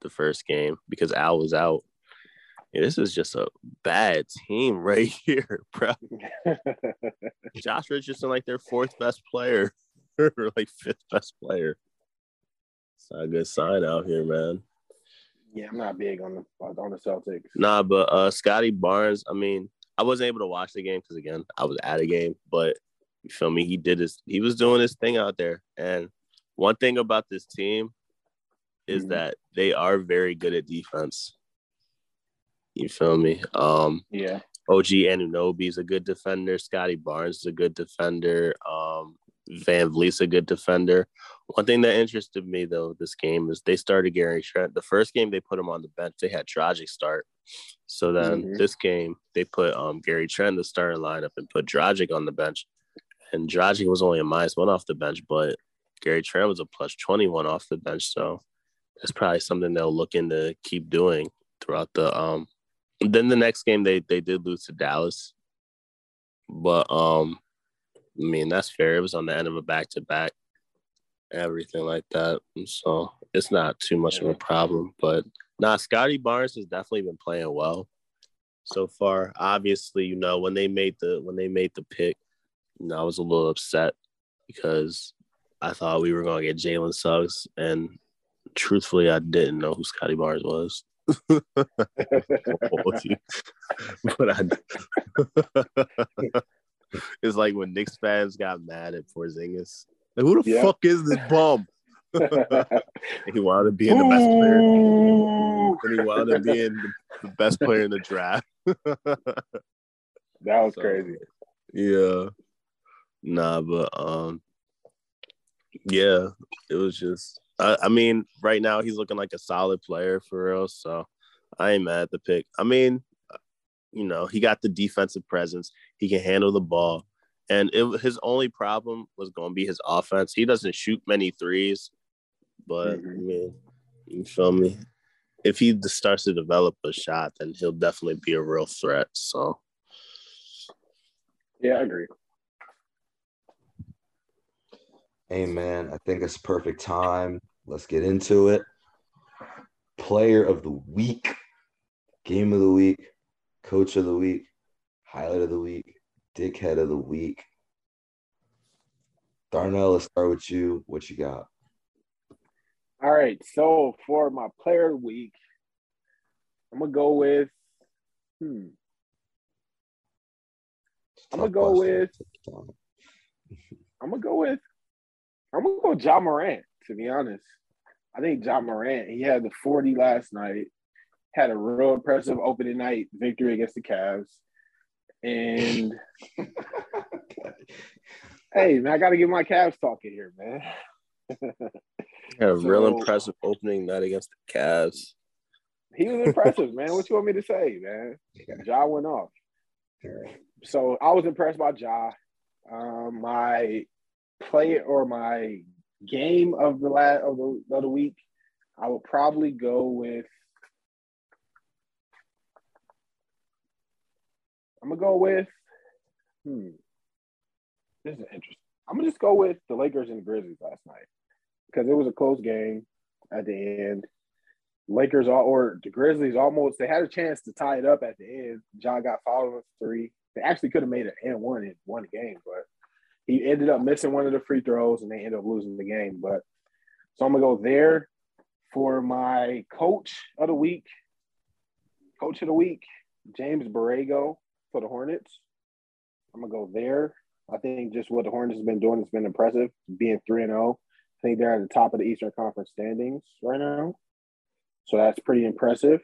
the first game, because Al was out. Yeah, this is just a bad team right here, bro. Josh Richardson, like their fourth best player, or like fifth best player. It's not a good sign out here, man. Yeah, I'm not big on the on the Celtics. Nah, but uh, Scotty Barnes, I mean, I wasn't able to watch the game because, again, I was at a game. But you feel me? He did his. He was doing his thing out there. And one thing about this team is mm-hmm. that they are very good at defense. You feel me? Um, yeah. O G Anunoby is a good defender. Scotty Barnes is a good defender. Um, Van Vliet's a good defender. One thing that interested me, though, this game is they started Gary Trent. The first game they put him on the bench, they had Dragic start. So then mm-hmm. this game they put um, Gary Trent in the starting lineup and put Dragic on the bench. And Dragic was only a minus one off the bench, but Gary Trent was a plus twenty-one off the bench. So that's probably something they'll look into keep doing throughout the um, – then the next game, they they did lose to Dallas. But, um, I mean, that's fair. It was on the end of a back-to-back, everything like that. And so it's not too much of a problem. But, nah, Scotty Barnes has definitely been playing well so far. Obviously, you know, when they made the when they made the pick, you know, I was a little upset because I thought we were going to get Jalen Suggs. And truthfully, I didn't know who Scotty Barnes was. but I, it's like when Knicks fans got mad at Porzingis. Like, who the yeah. fuck is this bum? He wound up being Ooh. the best player. And he wound up being the best player in the draft. That was so crazy. Yeah. Nah, but um, yeah, it was just. I, I mean, right now he's looking like a solid player for real, so I ain't mad at the pick. I mean, you know, he got the defensive presence. He can handle the ball. And it, his only problem was going to be his offense. He doesn't shoot many threes, but, mm-hmm. I mean, you feel me? If he starts to develop a shot, then he'll definitely be a real threat, so. Yeah, I agree. Hey, man, I think it's perfect time. Let's get into it. Player of the week, game of the week, coach of the week, highlight of the week, dickhead of the week. Darnell, let's start with you. What you got? All right, so for my player of the week, I'm going to go with hmm, – I'm going to go with – I'm going to go with – I'm going to go with Ja Morant, to be honest. I think Ja Morant, he had the forty last night, had a real impressive opening night victory against the Cavs. And, hey, man, I got to get my Cavs talking here, man. Had a so, real impressive opening night against the Cavs. He was impressive, man. What you want me to say, man? Ja went off. So I was impressed by Ja. Um, my – play or my game of the last of the, of the week, I would probably go with I'm gonna go with hmm this is interesting I'm gonna just go with the Lakers and the Grizzlies last night, because it was a close game at the end. Lakers all, or the Grizzlies almost, they had a chance to tie it up at the end. Ja got fouled on three. They actually could have made an and one and won the game, but he ended up missing one of the free throws, and they ended up losing the game. But so I'm going to go there. For my coach of the week, coach of the week, James Borrego for the Hornets. I'm going to go there. I think just what the Hornets have been doing has been impressive, being three and oh. I think they're at the top of the Eastern Conference standings right now. So that's pretty impressive.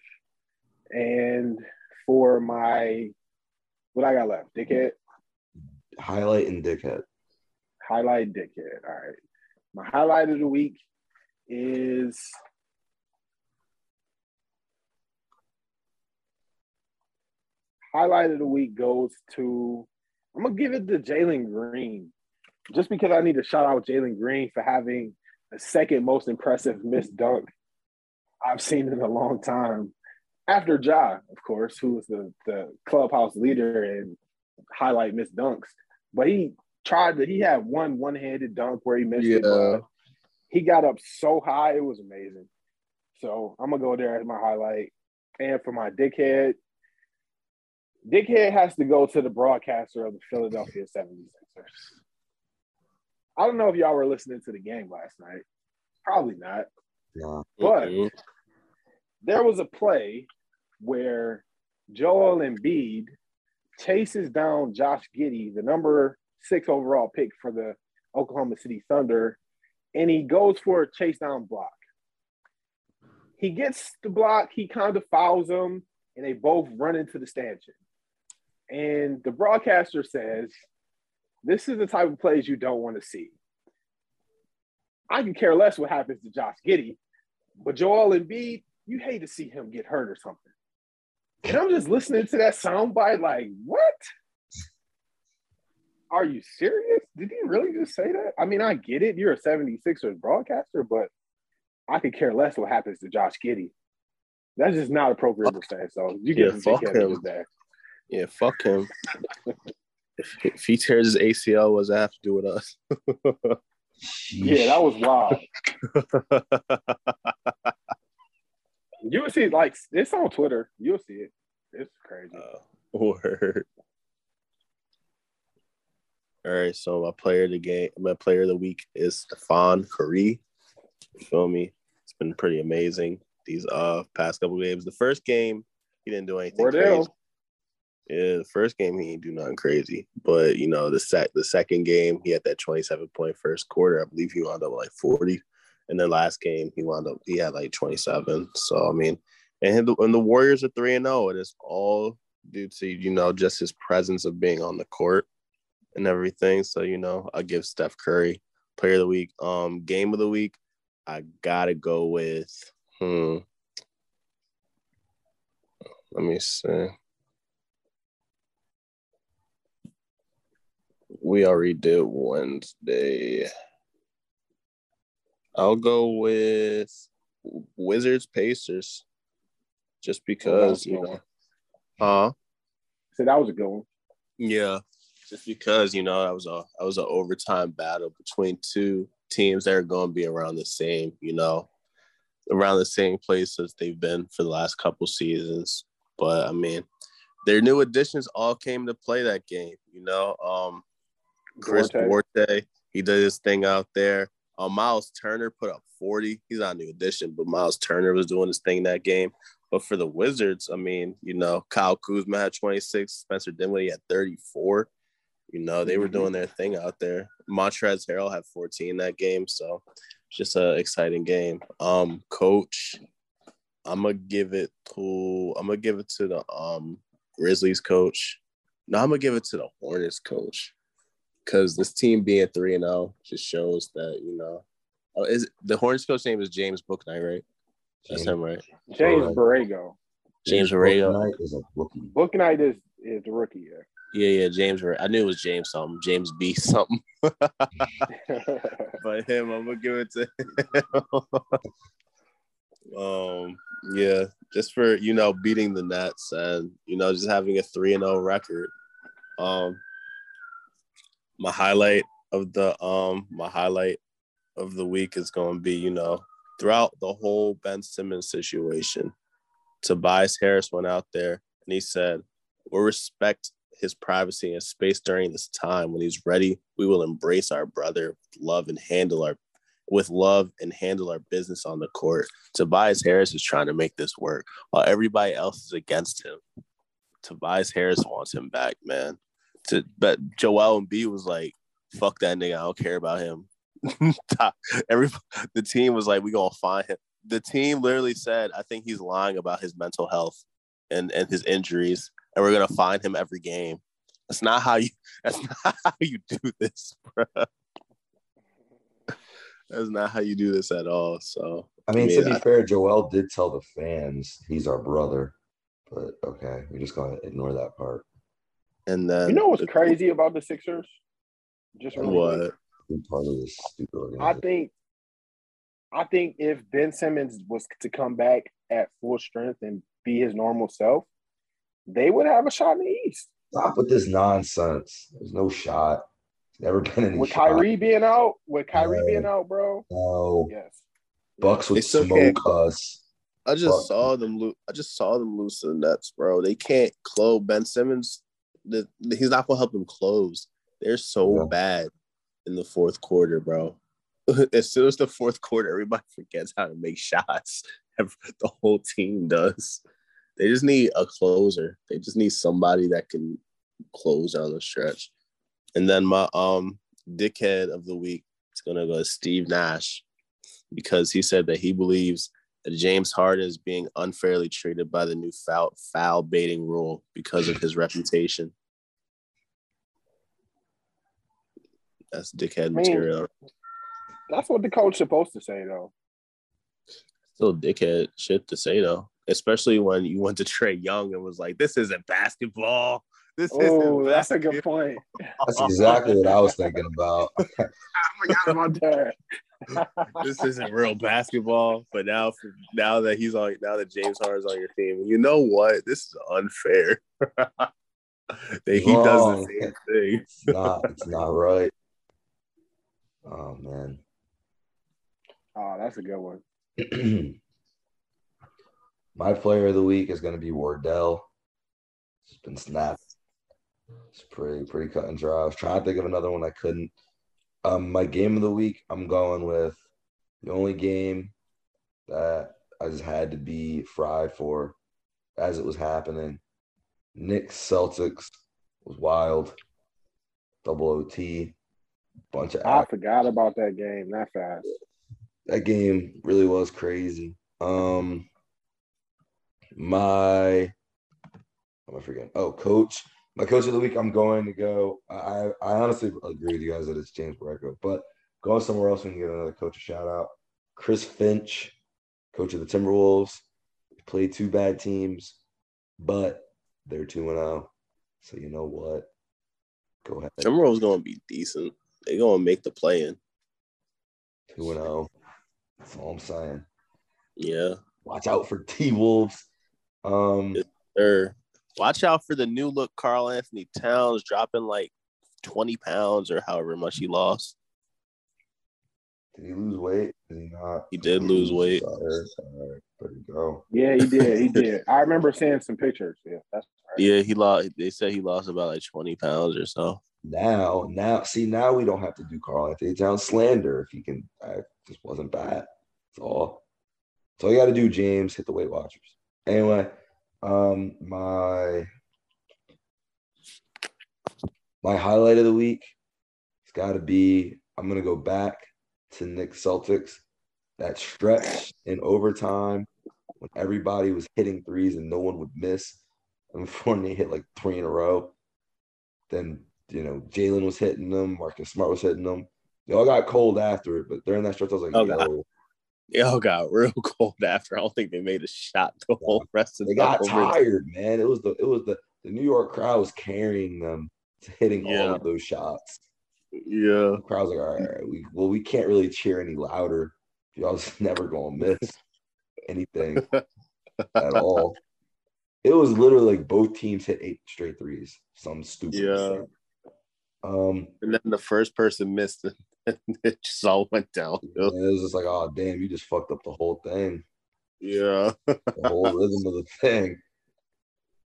And for my – what I got left? Dickhead? Highlight and dickhead. Highlight, dickhead. All right. My highlight of the week is highlight of the week goes to I'm gonna give it to Jalen Green, just because I need to shout out Jalen Green for having the second most impressive missed dunk I've seen in a long time. After Ja, of course, who was the, the clubhouse leader and highlight missed dunks, but he tried to. He had one one-handed dunk where he missed yeah. it. But he got up so high, it was amazing. So I'm going to go there as my highlight. And for my dickhead, dickhead has to go to the broadcaster of the Philadelphia seventy-sixers. I don't know if y'all were listening to the game last night. Probably not. Yeah, but do. There was a play where Joel Embiid chases down Josh Giddey, the number six overall pick for the Oklahoma City Thunder, and he goes for a chase down block. He gets the block, he kind of fouls him, and they both run into the stanchion. And the broadcaster says, this is the type of plays you don't want to see. I can care less what happens to Josh Giddey, but Joel Embiid, you hate to see him get hurt or something. And I'm just listening to that soundbite like, what? Are you serious? Did he really just say that? I mean, I get it. You're a seventy-sixers broadcaster, but I could care less what happens to Josh Giddey. That's just not appropriate to say. So you get yeah, fuck him. That. Yeah, fuck him. if, if he tears his A C L, what does that have to do with us? Yeah, that was wild. You'll see, like, it's on Twitter. You'll see it. It's crazy. Uh, word. All right, so my player of the game, my player of the week is Stephon Curry. You feel me? It's been pretty amazing these uh past couple games. The first game, he didn't do anything Wardell. crazy. Yeah, the first game he didn't do nothing crazy. But you know, the sec the second game, he had that twenty-seven point first quarter. I believe he wound up like forty. And then last game, he wound up he had like twenty-seven. So I mean, and the, and the Warriors are three and zero, and it's all due to you know just his presence of being on the court and everything. So you know, I give Steph Curry player of the week. Um, game of the week, I gotta go with. Hmm. Let me see. We already did Wednesday. I'll go with Wizards Pacers, just because you know. Huh? So that was a good one. Yeah, just because you know that was a that was an overtime battle between two teams that are going to be around the same, you know, around the same place as they've been for the last couple seasons. But I mean, their new additions all came to play that game. You know, um, Chris Duarte, he did his thing out there. Uh, Miles Turner put up forty. He's not a new addition, but Miles Turner was doing his thing that game. But for the Wizards, I mean, you know, Kyle Kuzma had twenty-six. Spencer Dinwiddie had thirty-four. You know, they were doing their thing out there. Montrezl Harrell had fourteen that game. So just an exciting game. Um, coach, I'm gonna give it to I'm gonna give it to the um Grizzlies coach. No, I'm gonna give it to the Hornets coach. Because this team being three and zero just shows that you know, oh, is it, the Hornets coach name is James Bouknight, right? That's James, him, right? James right. Borrego. James, James Borrego Bouknight is a rookie. Bouknight is is the rookie. Yeah. Yeah, yeah. James. I knew it was James something. James B something. But him, I'm gonna give it to him. um. Yeah, just for you know beating the Nets and you know just having a three and zero record. Um. My highlight of the um my highlight of the week is going to be, you know, throughout the whole Ben Simmons situation, Tobias Harris went out there and he said, we'll respect his privacy and space during this time. When he's ready, we will embrace our brother, love and handle our with love and handle our business on the court. Tobias Harris is trying to make this work while everybody else is against him. Tobias Harris wants him back, man. To, but Joel Embiid was like, fuck that nigga, I don't care about him. Every the team was like, we gonna find him. The team literally said, I think he's lying about his mental health and, and his injuries, and we're gonna find him every game. That's not how you that's not how you do this, bro. That's not how you do this at all. So I mean, I mean to be I, fair, Joel did tell the fans he's our brother, but okay, we're just gonna ignore that part. And then you know what's the, crazy about the Sixers? Just really what? Part of this stupid I think I think if Ben Simmons was to come back at full strength and be his normal self, they would have a shot in the East. Stop with this nonsense. There's no shot. Never been any. With shot. Kyrie being out, with Kyrie no. being out, bro. No. Yes. Bucks would it's smoke okay. us. I just Bucks. saw them. Lo- I just saw them lose to the Nets, bro. They can't close Ben Simmons. The, the, he's not gonna help them close. They're so yeah. bad in the fourth quarter, bro. As soon as the fourth quarter, everybody forgets how to make shots. The whole team does. They just need a closer. They just need somebody that can close down the stretch. And then my um dickhead of the week is gonna go to Steve Nash, because he said that he believes that James Harden is being unfairly treated by the new foul foul baiting rule because of his reputation. That's dickhead material. I mean, that's what the coach's supposed to say, though. Still dickhead shit to say, though. Especially when you went to Trae Young and was like, this isn't basketball. This oh, isn't that's basketball. A good point. That's exactly what I was thinking about. I forgot about that. This isn't real basketball. But now, now that he's on, now that James Harden's on your team, you know what? This is unfair. He Whoa. does the same thing. It's not, it's not right. Oh man. Oh, that's a good one. My player of the week is going to be Wardell. It's been snapped. It's pretty, pretty cut and dry. I was trying to think of another one. I couldn't. Um, my game of the week, I'm going with the only game that I just had to be fried for as it was happening. Knicks Celtics was wild. Double O T. Bunch of I forgot about that game. That fast. That game really was crazy. Um, my I'm gonna forget. Oh, coach. My coach of the week. I'm going to go. I I honestly agree with you guys that it's James Borrego, but going somewhere else we can get another coach a shout out. Chris Finch, coach of the Timberwolves. He played two bad teams, but they're two and zero. So you know what? Go ahead. Timberwolves gonna be decent. They're going to make the play-in. two and oh. That's all I'm saying. Yeah. Watch out for T-Wolves. Um, yes, sir. Watch out for the new look Karl Anthony Towns dropping like twenty pounds or however much he lost. Did he lose weight? Did he not? He did lose weight. All right, all right. There you go. Yeah, he did. He did. I remember seeing some pictures. Yeah, that's right. Yeah, he lost. They said he lost about like twenty pounds or so. Now, now, see, now we don't have to do Carl Anthony Towns slander. If you can, I just wasn't bad. That's all. That's all you got to do, James. Hit the Weight Watchers. Anyway, um, my my highlight of the week has got to be. I'm gonna go back to Knicks Celtics. That stretch in overtime when everybody was hitting threes and no one would miss, and before they hit like three in a row, then. You know, Jalen was hitting them. Marcus Smart was hitting them. They all got cold after it, but during that stretch, I was like, oh, yo. They all got real cold after. I don't think they made a shot the whole rest of the time. They got tired, man. It was the it was the, the New York crowd was carrying them to hitting yeah. all of those shots. Yeah. The crowd's like, all right, all right, we well, we can't really cheer any louder. Y'all's never gonna miss anything at all. It was literally like both teams hit eight straight threes. Some stupid yeah. thing. Um, and then the first person missed it, and it just all went down. It was just like, oh, damn, you just fucked up the whole thing. Yeah. The whole rhythm of the thing.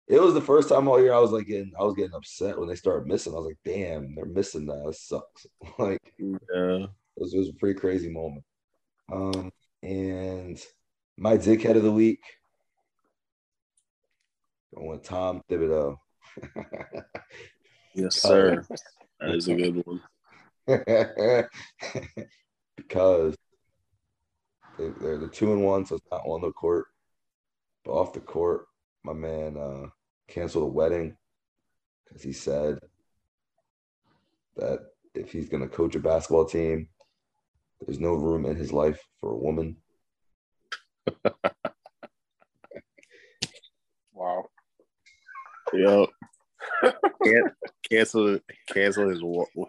It was the first time all year I was like getting, I was getting upset when they started missing. I was like, damn, they're missing that. That sucks. Like, yeah. It was, it was a pretty crazy moment. Um, and my dickhead of the week, going with Tom Thibodeau. Yes, sir. That is a good one. Because they, they're the two and one, so it's not on the court. But off the court, my man uh, canceled a wedding because he said that if he's going to coach a basketball team, there's no room in his life for a woman. Wow. Yep. Can, cancel, cancel his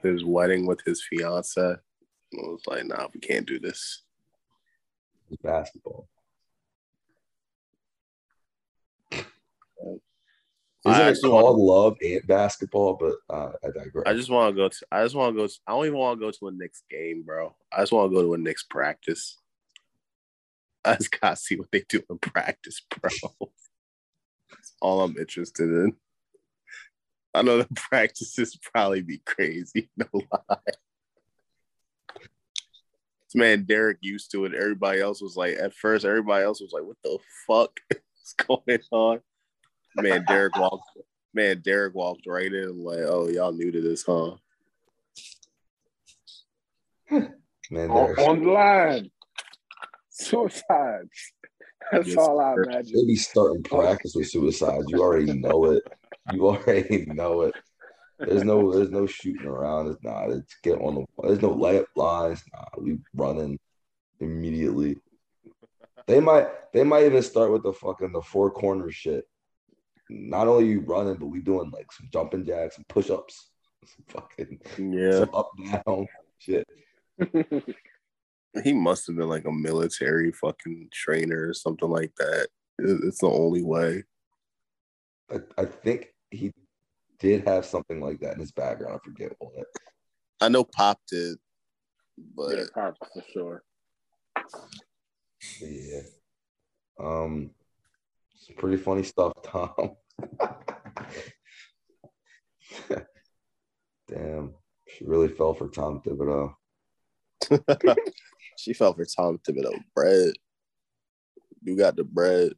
his wedding with his fiance. I was like, nah, we can't do this. It's basketball. Isn't I it called wanna, Love and Basketball? But uh, I digress. I just want to go to. I just want to go to. I don't even want to go to a Knicks game, bro. I just want to go to a Knicks practice. I just gotta see what they do in practice, bro. That's all I'm interested in. I know the practices probably be crazy, no lie. This man Derek used to it. Everybody else was like, at first, everybody else was like, "What the fuck is going on?" Man, Derek walked. Man, Derek walked right in. I'm like, oh, y'all new to this, huh? Man, on the line. Suicides. That's yes, all I imagine. They be starting practice with suicides. You already know it. You already know it. There's no, there's no shooting around. It's not. It's get on the. There's no layup lines. Nah, we running immediately. They might, they might even start with the fucking the four corner shit. Not only you running, but we doing like some jumping jacks, some push ups, some fucking yeah, some up down shit. He must have been like a military fucking trainer or something like that. It's the only way. I, I think he did have something like that in his background. I forget what. I know Pop did, but yeah, Pop for sure. Yeah. Um, some pretty funny stuff, Tom. Damn, she really fell for Tom Thibodeau. She fell for Tom Thibodeau bread. You got the bread.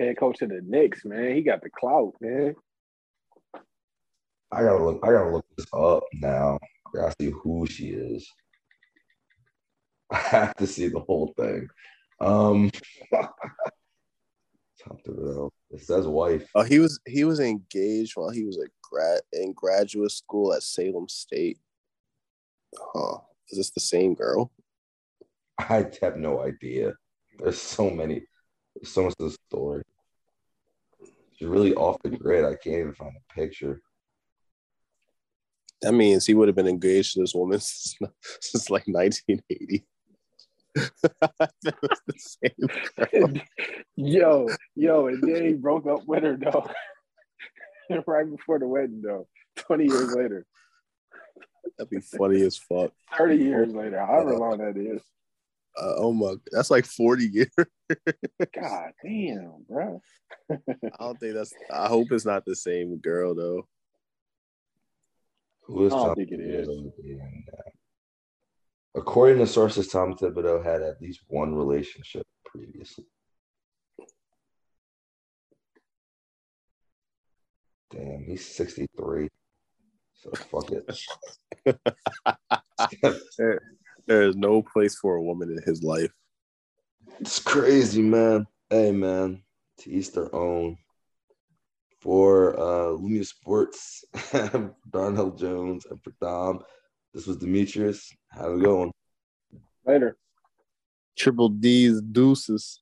Head coach of the Knicks, man. He got the clout, man. I gotta look. I gotta look this up now. I gotta see who she is. I have to see the whole thing. Um, Tom Thibodeau. It says wife. Oh, he was he was engaged while he was a grad in graduate school at Salem State. Huh. Is this the same girl? I have no idea. There's so many. There's so much of the story. She's really off the grid. I can't even find a picture. That means he would have been engaged to this woman since, since like nineteen eighty. That was the same girl. Yo, yo, and then he broke up with her, though. Right before the wedding, though. twenty years later. That'd be funny as fuck. thirty years later, however long that is. Uh, oh my, that's like forty years. God damn, bro. I don't think that's, I hope it's not the same girl, though. Who is I don't Tom think it is. And, uh, according to sources, Tom Thibodeau had at least one relationship previously. Damn, he's sixty-three. So fuck it. there, there is no place for a woman in his life. It's crazy, man. Hey, man. To each their own. For uh, Lumia Sports, Darnell Jones, and for Dom, this was Demetrius. How's it going? Later. Triple D's deuces.